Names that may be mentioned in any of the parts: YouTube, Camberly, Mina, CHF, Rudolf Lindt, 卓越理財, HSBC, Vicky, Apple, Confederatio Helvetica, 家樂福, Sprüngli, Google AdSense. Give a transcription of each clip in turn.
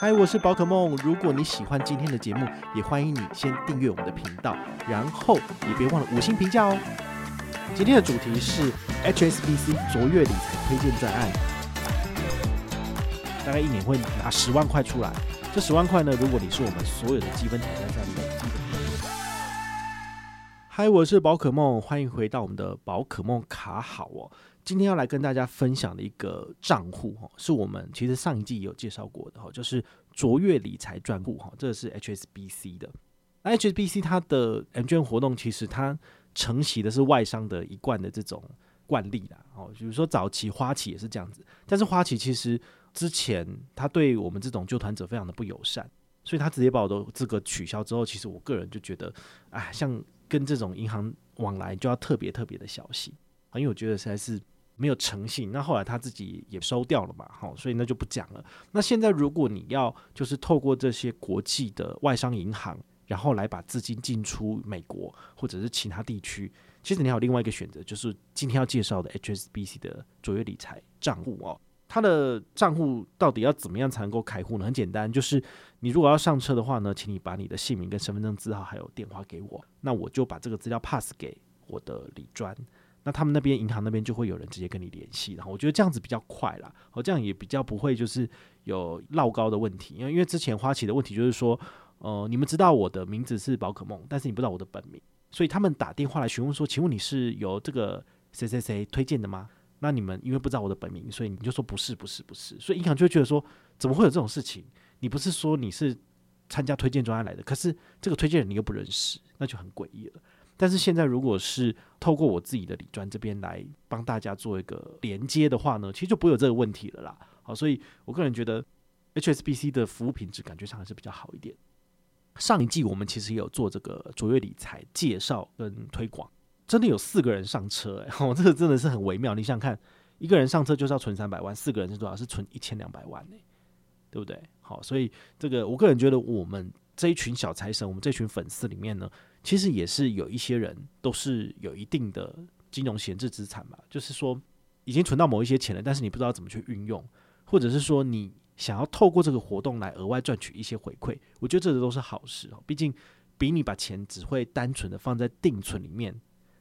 嗨，我是宝可梦。如果你喜欢今天的节目，也欢迎你先订阅我们的频道，然后也别忘了5星评价哦。今天的主题是 HSBC 卓越理财推荐专案，大概一年会拿10万块出来。这10万块呢，如果你是我们所有的积分挑战赛里面。嗨，我是宝可梦，欢迎回到我们的宝可梦卡好哦。今天要来跟大家分享的一个账户是我们其实上一季也有介绍过的，就是卓越理财专户，这是 HSBC 的。那 HSBC 它的 M 券活动其实它承袭的是外商的一贯的这种惯例啦，比如说早期花旗也是这样子，但是花旗其实之前它对我们这种救团者非常的不友善，所以它直接把我的资格取消之后，其实我个人就觉得像跟这种银行往来就要特别的小心，因为我觉得实在是没有诚信。那后来他自己也收掉了嘛，所以那就不讲了。那现在如果你要就是透过这些国际的外商银行，然后来把资金进出美国或者是其他地区，其实你还有另外一个选择，就是今天要介绍的 HSBC 的卓越理财账户哦。它的账户到底要怎么样才能够开户呢？很简单，就是你如果要上车的话呢，请你把你的姓名跟身份证字号还有电话给我，那我就把这个资料 pass 给我的理专，那他们那边银行那边就会有人直接跟你联系，然后我觉得这样子比较快啦，这样也比较不会就是有落高的问题，因为之前花旗的问题就是说你们知道我的名字是宝可梦，但是你不知道我的本名，所以他们打电话来询问说，请问你是由这个谁谁谁推荐的吗？那你们因为不知道我的本名，所以你就说不是，所以银行就会觉得说，怎么会有这种事情？你不是说你是参加推荐专案来的，可是这个推荐人你又不认识，那就很诡异了。但是现在如果是透过我自己的理专这边来帮大家做一个连接的话呢，其实就不会有这个问题了啦。好，所以我个人觉得 HSBC 的服务品质感觉上还是比较好一点。上一季我们其实也有做这个卓越理财介绍跟推广。真的有4个人上车这个真的是很微妙。你想想看，一个人上车就是要存300万，4个人是多少？是存1200万对不对？好，所以这个我个人觉得，我们这一群小财神，我们这群粉丝里面呢，其实也是有一些人都是有一定的金融闲置资产吧，就是说已经存到某一些钱了，但是你不知道怎么去运用，或者是说你想要透过这个活动来额外赚取一些回馈，我觉得这都是好事毕竟比你把钱只会单纯的放在定存里面。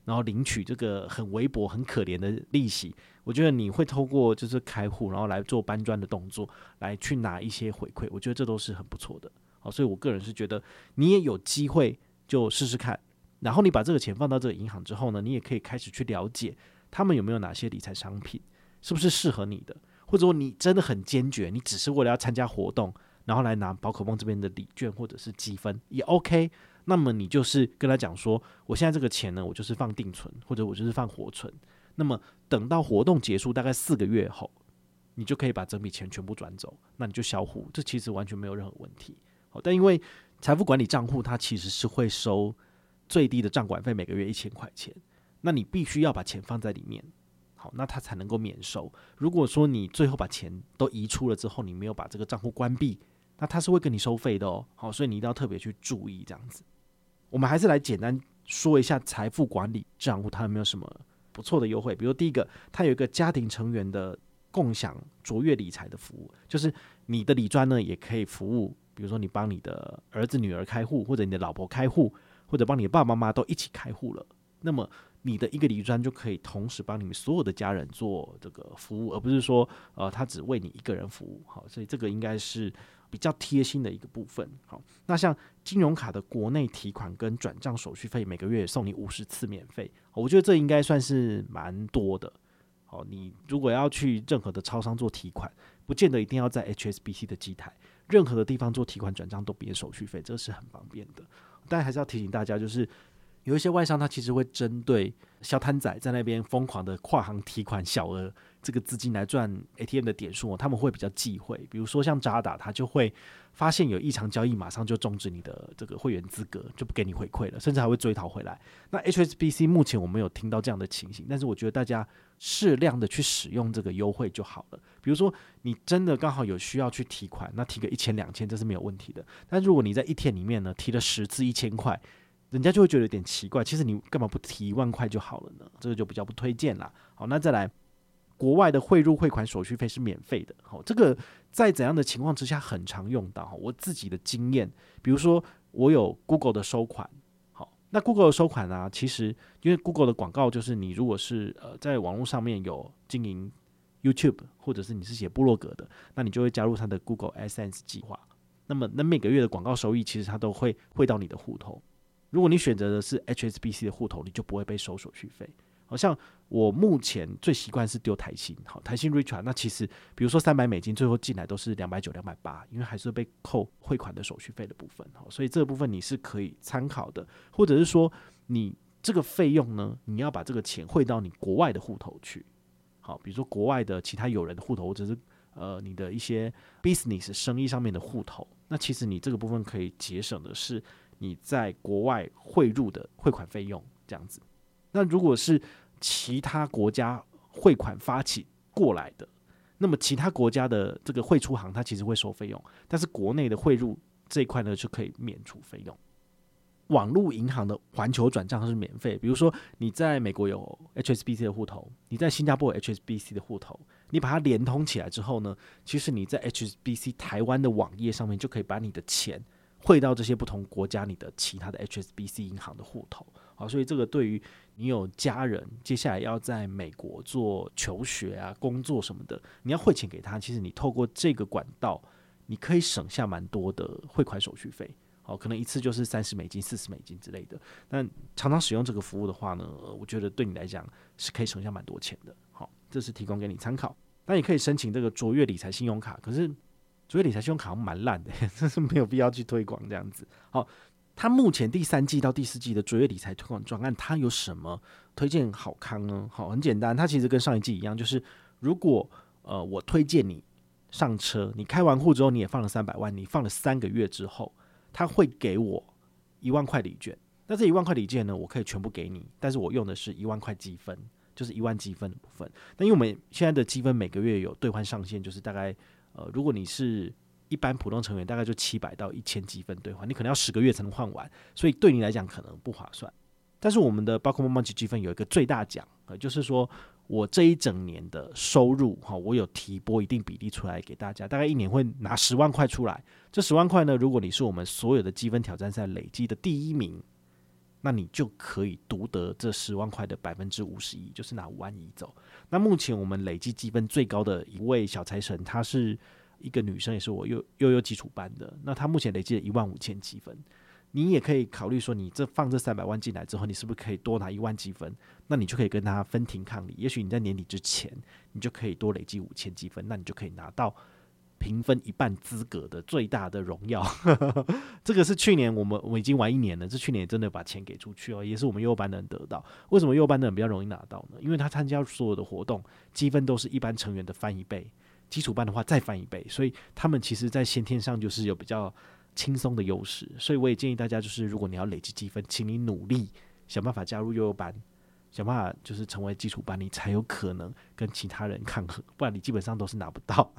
然后领取这个很微薄很可怜的利息，我觉得你会透过就是开户然后来做搬砖的动作来去拿一些回馈，我觉得这都是很不错的。好，所以我个人是觉得你也有机会就试试看，然后你把这个钱放到这个银行之后呢，你也可以开始去了解他们有没有哪些理财商品是不是适合你的，或者说你真的很坚决，你只是为了要参加活动然后来拿宝可梦这边的礼券或者是积分也 OK，那么你就是跟他讲说，我现在这个钱呢，我就是放定存，或者我就是放活存。那么等到活动结束，大概4个月后，你就可以把整笔钱全部转走，那你就销户，这其实完全没有任何问题。好，但因为财富管理账户它其实是会收最低的账管费，每个月1000块钱，那你必须要把钱放在里面，好，那它才能够免收。如果说你最后把钱都移出了之后，你没有把这个账户关闭，那它是会跟你收费的哦。好，所以你一定要特别去注意这样子。我们还是来简单说一下财富管理账户它有没有什么不错的优惠。比如第一个，它有一个家庭成员的共享卓越理财的服务，就是你的理专呢也可以服务，比如说你帮你的儿子女儿开户，或者你的老婆开户，或者帮你的爸爸妈妈都一起开户了，那么你的一个理专就可以同时帮你们所有的家人做这个服务，而不是说他只为你一个人服务。好，所以这个应该是比较贴心的一个部分。好，那像金融卡的国内提款跟转账手续费，每个月送你50次免费，我觉得这应该算是蛮多的。好，你如果要去任何的超商做提款，不见得一定要在 HSBC 的机台，任何的地方做提款转账都免手续费，这是很方便的。但还是要提醒大家，就是有一些外商他其实会针对小摊仔在那边疯狂的跨行提款小额这个资金来赚 ATM 的点数，他们会比较忌讳。比如说像渣打，他就会发现有异常交易，马上就终止你的这个会员资格，就不给你回馈了，甚至还会追讨回来。那 HSBC 目前我没有听到这样的情形，但是我觉得大家适量的去使用这个优惠就好了。比如说你真的刚好有需要去提款，那提个1000、2000这是没有问题的。但如果你在一天里面呢提了10次1000块，人家就会觉得有点奇怪，其实你干嘛不提1万块就好了呢？这个就比较不推荐啦。好，那再来国外的汇入汇款手续费是免费的。这个在怎样的情况之下很常用到？我自己的经验，比如说我有 Google 的收款，那 Google 的收款啊，其实因为 Google 的广告就是你如果是在网络上面有经营 YouTube 或者是你是写部落格的，那你就会加入它的 Google AdSense 计划，那每个月的广告收益其实它都会汇到你的户头。如果你选择的是 HSBC 的户头，你就不会被收手续费。好像我目前最习惯是丢台新，台新 Richard， 那其实比如说$300最后进来都是290、280，因为还是被扣汇款的手续费的部分，所以这个部分你是可以参考的，或者是说你这个费用呢，你要把这个钱汇到你国外的户头去，好，比如说国外的其他友人的户头，或者是你的一些 business 生意上面的户头，那其实你这个部分可以节省的是你在国外汇入的汇款费用这样子。那如果是其他国家汇款发起过来的，那么其他国家的这个汇出行它其实会收费用，但是国内的汇入这一块呢就可以免除费用。网络银行的环球转账是免费，比如说你在美国有 HSBC 的户头，你在新加坡有 HSBC 的户头，你把它连通起来之后呢，其实你在 HSBC 台湾的网页上面就可以把你的钱汇到这些不同国家你的其他的 HSBC 银行的户头。好，所以这个对于你有家人接下来要在美国做求学啊、工作什么的，你要汇钱给他，其实你透过这个管道你可以省下蛮多的汇款手续费。好，可能一次就是$30、$40之类的，但常常使用这个服务的话呢，我觉得对你来讲是可以省下蛮多钱的。好，这是提供给你参考。那也可以申请这个卓越理财信用卡，可是卓越理财信用卡好像蛮烂的，这是没有必要去推广这样子。好，他目前第3季到第4季的卓越理财推广专案，他有什么推荐好康呢？好，很简单，他其实跟上一季一样，就是如果我推荐你上车，你开完户之后你也放了300万，你放了3个月之后，他会给我1万块礼券。那这1万块礼券呢，我可以全部给你，但是我用的是1万块积分，就是1万积分的部分。但因为我们现在的积分每个月有兑换上限，就是大概如果你是一般普通成员，大概就700到1000积分兑换，你可能要10个月才能换完，所以对你来讲可能不划算。但是我们的宝可梦梦奇积分有一个最大奖，就是说我这一整年的收入，我有提拨一定比例出来给大家，大概一年会拿10万块出来。这10万块呢，如果你是我们所有的积分挑战赛累积的第1名，那你就可以独得这10万块的51%，就是拿5万1走。那目前我们累计积分最高的一位小财神，她是一个女生，也是我幼幼基础班的，那她目前累计了15000积分。你也可以考虑说，你放这300万进来之后，你是不是可以多拿1万积分？那你就可以跟她分庭抗礼，也许你在年底之前你就可以多累积5000积分，那你就可以拿到平分一半资格的最大的荣耀。这个是去年我们已经玩1年了，这去年真的把钱给出去哦，也是我们幼班的人得到。为什么幼班的人比较容易拿到呢？因为他参加所有的活动积分都是一般成员的翻1倍，基础班的话再翻1倍，所以他们其实在先天上就是有比较轻松的优势。所以我也建议大家，就是如果你要累积积分，请你努力想办法加入幼幼班，想办法就是成为基础班，你才有可能跟其他人抗衡，不然你基本上都是拿不到。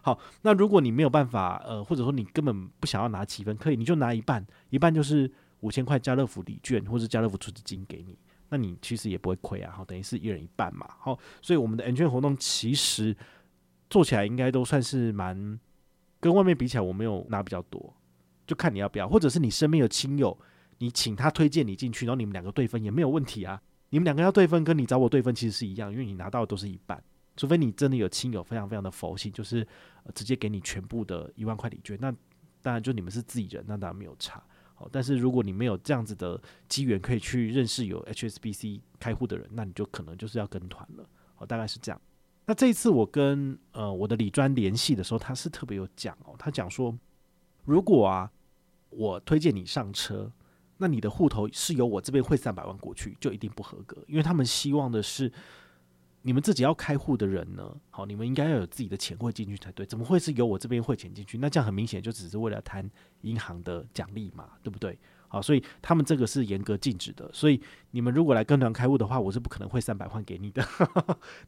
好，那如果你没有办法或者说你根本不想要拿积分，可以你就拿一半，就是5000块家乐福礼券或者家乐福储值金给你，那你其实也不会亏啊。好，等于是一人一半嘛。好，所以我们的 N 券活动其实做起来应该都算是蛮，跟外面比起来我没有拿比较多，就看你要不要，或者是你身边有亲友，你请他推荐你进去，然后你们2个对分也没有问题啊。你们2个要对分跟你找我对分其实是一样，因为你拿到的都是一半，除非你真的有亲友非常非常的佛心，就是直接给你全部的1万块礼券，那当然就你们是自己人，那当然没有差。好，但是如果你没有这样子的机缘可以去认识有 HSBC 开户的人，那你就可能就是要跟团了。好，大概是这样。那这一次我跟我的理专联系的时候，他是特别有讲哦，他讲说，如果啊我推荐你上车，那你的户头是由我这边汇300万过去，就一定不合格，因为他们希望的是你们自己要开户的人呢，好，你们应该要有自己的钱汇进去才对，怎么会是由我这边汇钱进去？那这样很明显就只是为了贪银行的奖励嘛，对不对？好，所以他们这个是严格禁止的，所以你们如果来跟团开户的话，我是不可能汇300万给你的。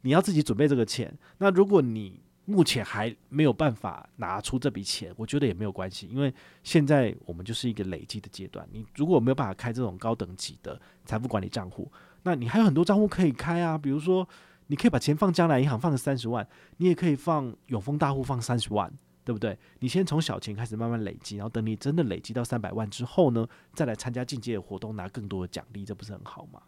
你要自己准备这个钱。那如果你目前还没有办法拿出这笔钱，我觉得也没有关系，因为现在我们就是一个累积的阶段。你如果没有办法开这种高等级的财富管理账户，那你还有很多账户可以开啊，比如说你可以把钱放将来银行放30万，你也可以放永丰大户放30万，对不对？你先从小钱开始慢慢累积，然后等你真的累积到300万之后呢，再来参加进阶的活动，拿更多的奖励，这不是很好吗？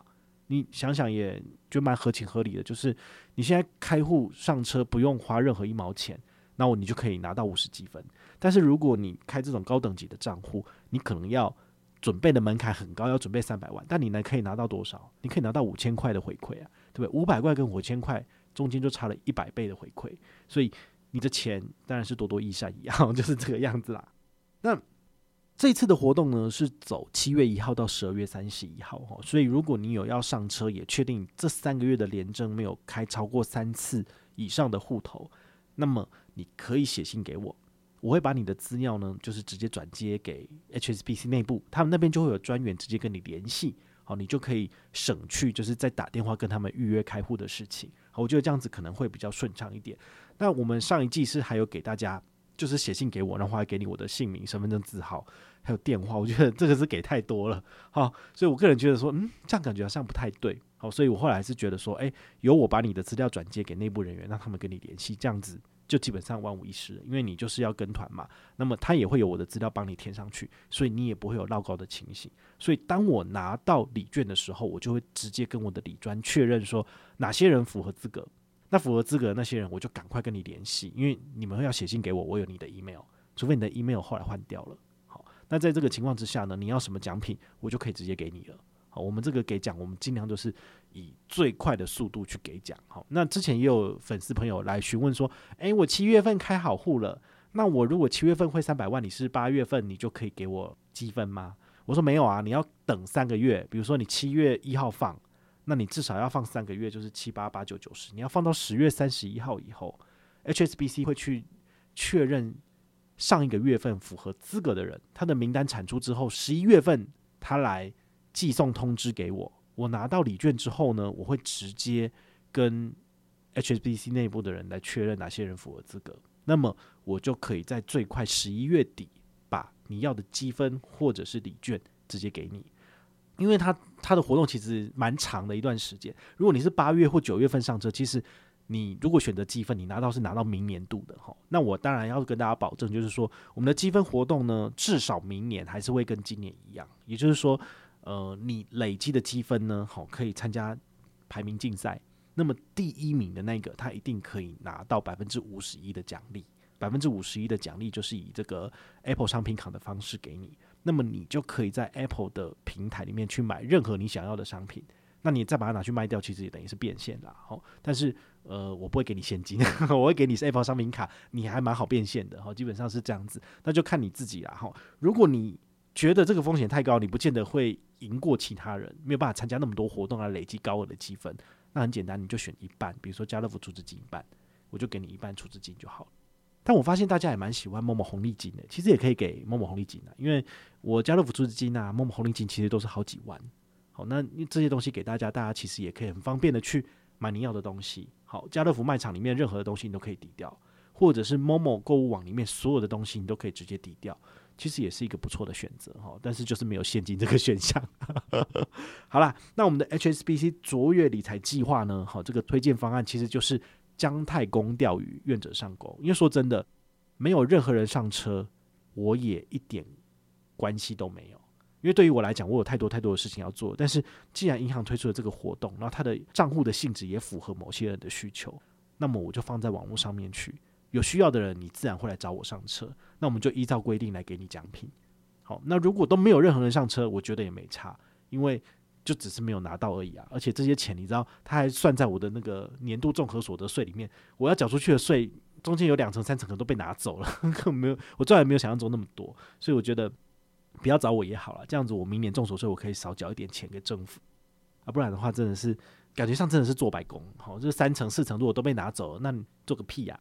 你想想也觉得蛮合情合理的，就是你现在开户上车不用花任何一毛钱，那你就可以拿到50几分。但是如果你开这种高等级的账户，你可能要准备的门槛很高，要准备300万，但你呢可以拿到多少？你可以拿到5000块的回馈啊，对不对？500块跟5000块中间就差了100倍的回馈，所以你的钱当然是多多益善一样，就是这个样子啦。那这次的活动呢是走7月1号到12月31号，所以如果你有要上车，也确定这3个月的联征没有开超过3次以上的户头，那么你可以写信给我。我会把你的资料呢，就是直接转接给 HSBC 内部，他们那边就会有专员直接跟你联系，好，你就可以省去就是在打电话跟他们预约开户的事情。好，我觉得这样子可能会比较顺畅一点。那我们上一季是还有给大家就是写信给我，然后还给你我的姓名、身份证字号还有电话，我觉得这个是给太多了，好，所以我个人觉得说，这样感觉好像不太对，好，所以我后来是觉得说，由我把你的资料转接给内部人员，让他们跟你联系，这样子就基本上万无一失了，因为你就是要跟团嘛，那么他也会有我的资料帮你填上去，所以你也不会有落高的情形。所以当我拿到礼券的时候，我就会直接跟我的礼专确认说哪些人符合资格，那符合资格的那些人我就赶快跟你联系，因为你们要写信给我，我有你的 email， 除非你的 email 后来换掉了。好，那在这个情况之下呢，你要什么奖品我就可以直接给你了。好，我们这个给奖我们尽量就是以最快的速度去给奖。好，那之前也有粉丝朋友来询问说，我7月份开好户了，那我如果7月份汇300万，你是8月份你就可以给我积分吗？我说没有啊，你要等3个月，比如说你7月1号放，那你至少要放3个月，就是7、8、8、9、9、10，你要放到10月31号以后， HSBC 会去确认上一个月份符合资格的人，他的名单产出之后，11月份他来寄送通知给我。我拿到礼券之后呢，我会直接跟 HSBC 内部的人来确认哪些人符合资格，那么我就可以在最快11月底把你要的积分或者是礼券直接给你。因为它的活动其实蛮长的一段时间，如果你是8月或9月份上车，其实你如果选择积分，你拿到明年度的。那我当然要跟大家保证，就是说我们的积分活动呢，至少明年还是会跟今年一样，也就是说你累积的积分呢，可以参加排名竞赛，那么第一名的那个他一定可以拿到51%的奖励，51%的奖励就是以这个 Apple 商品卡的方式给你，那么你就可以在 Apple 的平台里面去买任何你想要的商品，那你再把它拿去卖掉，其实也等于是变现啦。但是我不会给你现金我会给你 Apple 商品卡，你还蛮好变现的，基本上是这样子，那就看你自己啦。如果你觉得这个风险太高，你不见得会赢过其他人，没有办法参加那么多活动来累积高额的积分，那很简单，你就选一半，比如说家乐福储值金一半，我就给你一半储值金就好了。但我发现大家也蛮喜欢某某红利金的，其实也可以给某某红利金啊，因为我家乐福储值金啊，某某红利金其实都是好几万。好，那这些东西给大家，大家其实也可以很方便的去买你要的东西。好，家乐福卖场里面任何的东西你都可以抵掉，或者是某某购物网里面所有的东西你都可以直接抵掉，其实也是一个不错的选择，但是就是没有现金这个选项好啦，那我们的 HSBC 卓越理财计划呢，这个推荐方案其实就是姜太公钓鱼，愿者上钩。因为说真的，没有任何人上车，我也一点关系都没有，因为对于我来讲，我有太多的事情要做，但是既然银行推出了这个活动，然后它的账户的性质也符合某些人的需求，那么我就放在网络上面去，有需要的人你自然会来找我上车，那我们就依照规定来给你奖品。好，那如果都没有任何人上车，我觉得也没差，因为就只是没有拿到而已啊。而且这些钱你知道，它还算在我的那个年度综合所得税里面，我要缴出去的税中间有2成3成可能都被拿走了，根本没有，我赚也没有想象中那么多，所以我觉得不要找我也好了，这样子我明年综所税我可以少缴一点钱给政府啊，不然的话真的是感觉上真的是做白工。好，这3成4成如果都被拿走了，那你做个屁啊，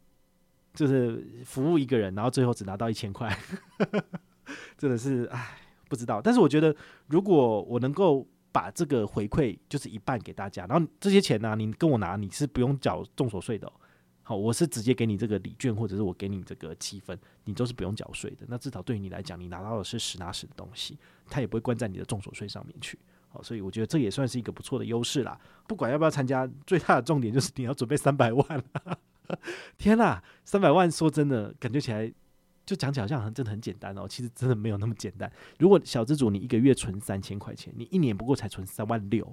就是服务一个人，然后最后只拿到1000块真的是唉，不知道。但是我觉得如果我能够把这个回馈就是一半给大家，然后这些钱呢，你跟我拿，你是不用缴综所税的。好，我是直接给你这个礼券，或者是我给你这个积分，你都是不用缴税的，那至少对于你来讲，你拿到的是实拿实的东西，它也不会关在你的综所税上面去。所以我觉得这也算是一个不错的优势啦。不管要不要参加，最大的重点就是你要准备300万。天哪，300万说真的感觉起来就讲起来好像真的很简单哦，其实真的没有那么简单。如果小资主你一个月存3000块钱，你一年不过才存36000，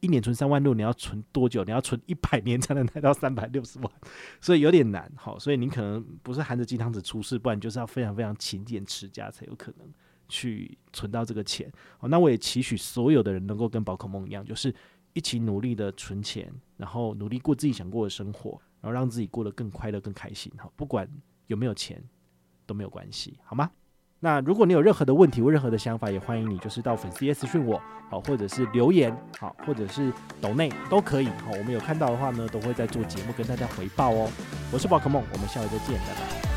一年存36000，你要存多久？你要存100年才能拿到360万，所以有点难。好，所以你可能不是含着鸡汤匙出世，不然就是要非常非常勤俭持家才有可能去存到这个钱。好，那我也期许所有的人能够跟宝可梦一样，就是一起努力的存钱，然后努力过自己想过的生活，然后让自己过得更快乐更开心。好，不管有没有钱都没有关系，好吗？那如果你有任何的问题或任何的想法，也欢迎你就是到粉丝页私讯我，好，或者是留言，好，或者是抖内都可以，好，我们有看到的话呢，都会在做节目跟大家回报哦。我是宝可梦，我们下回再见，拜拜。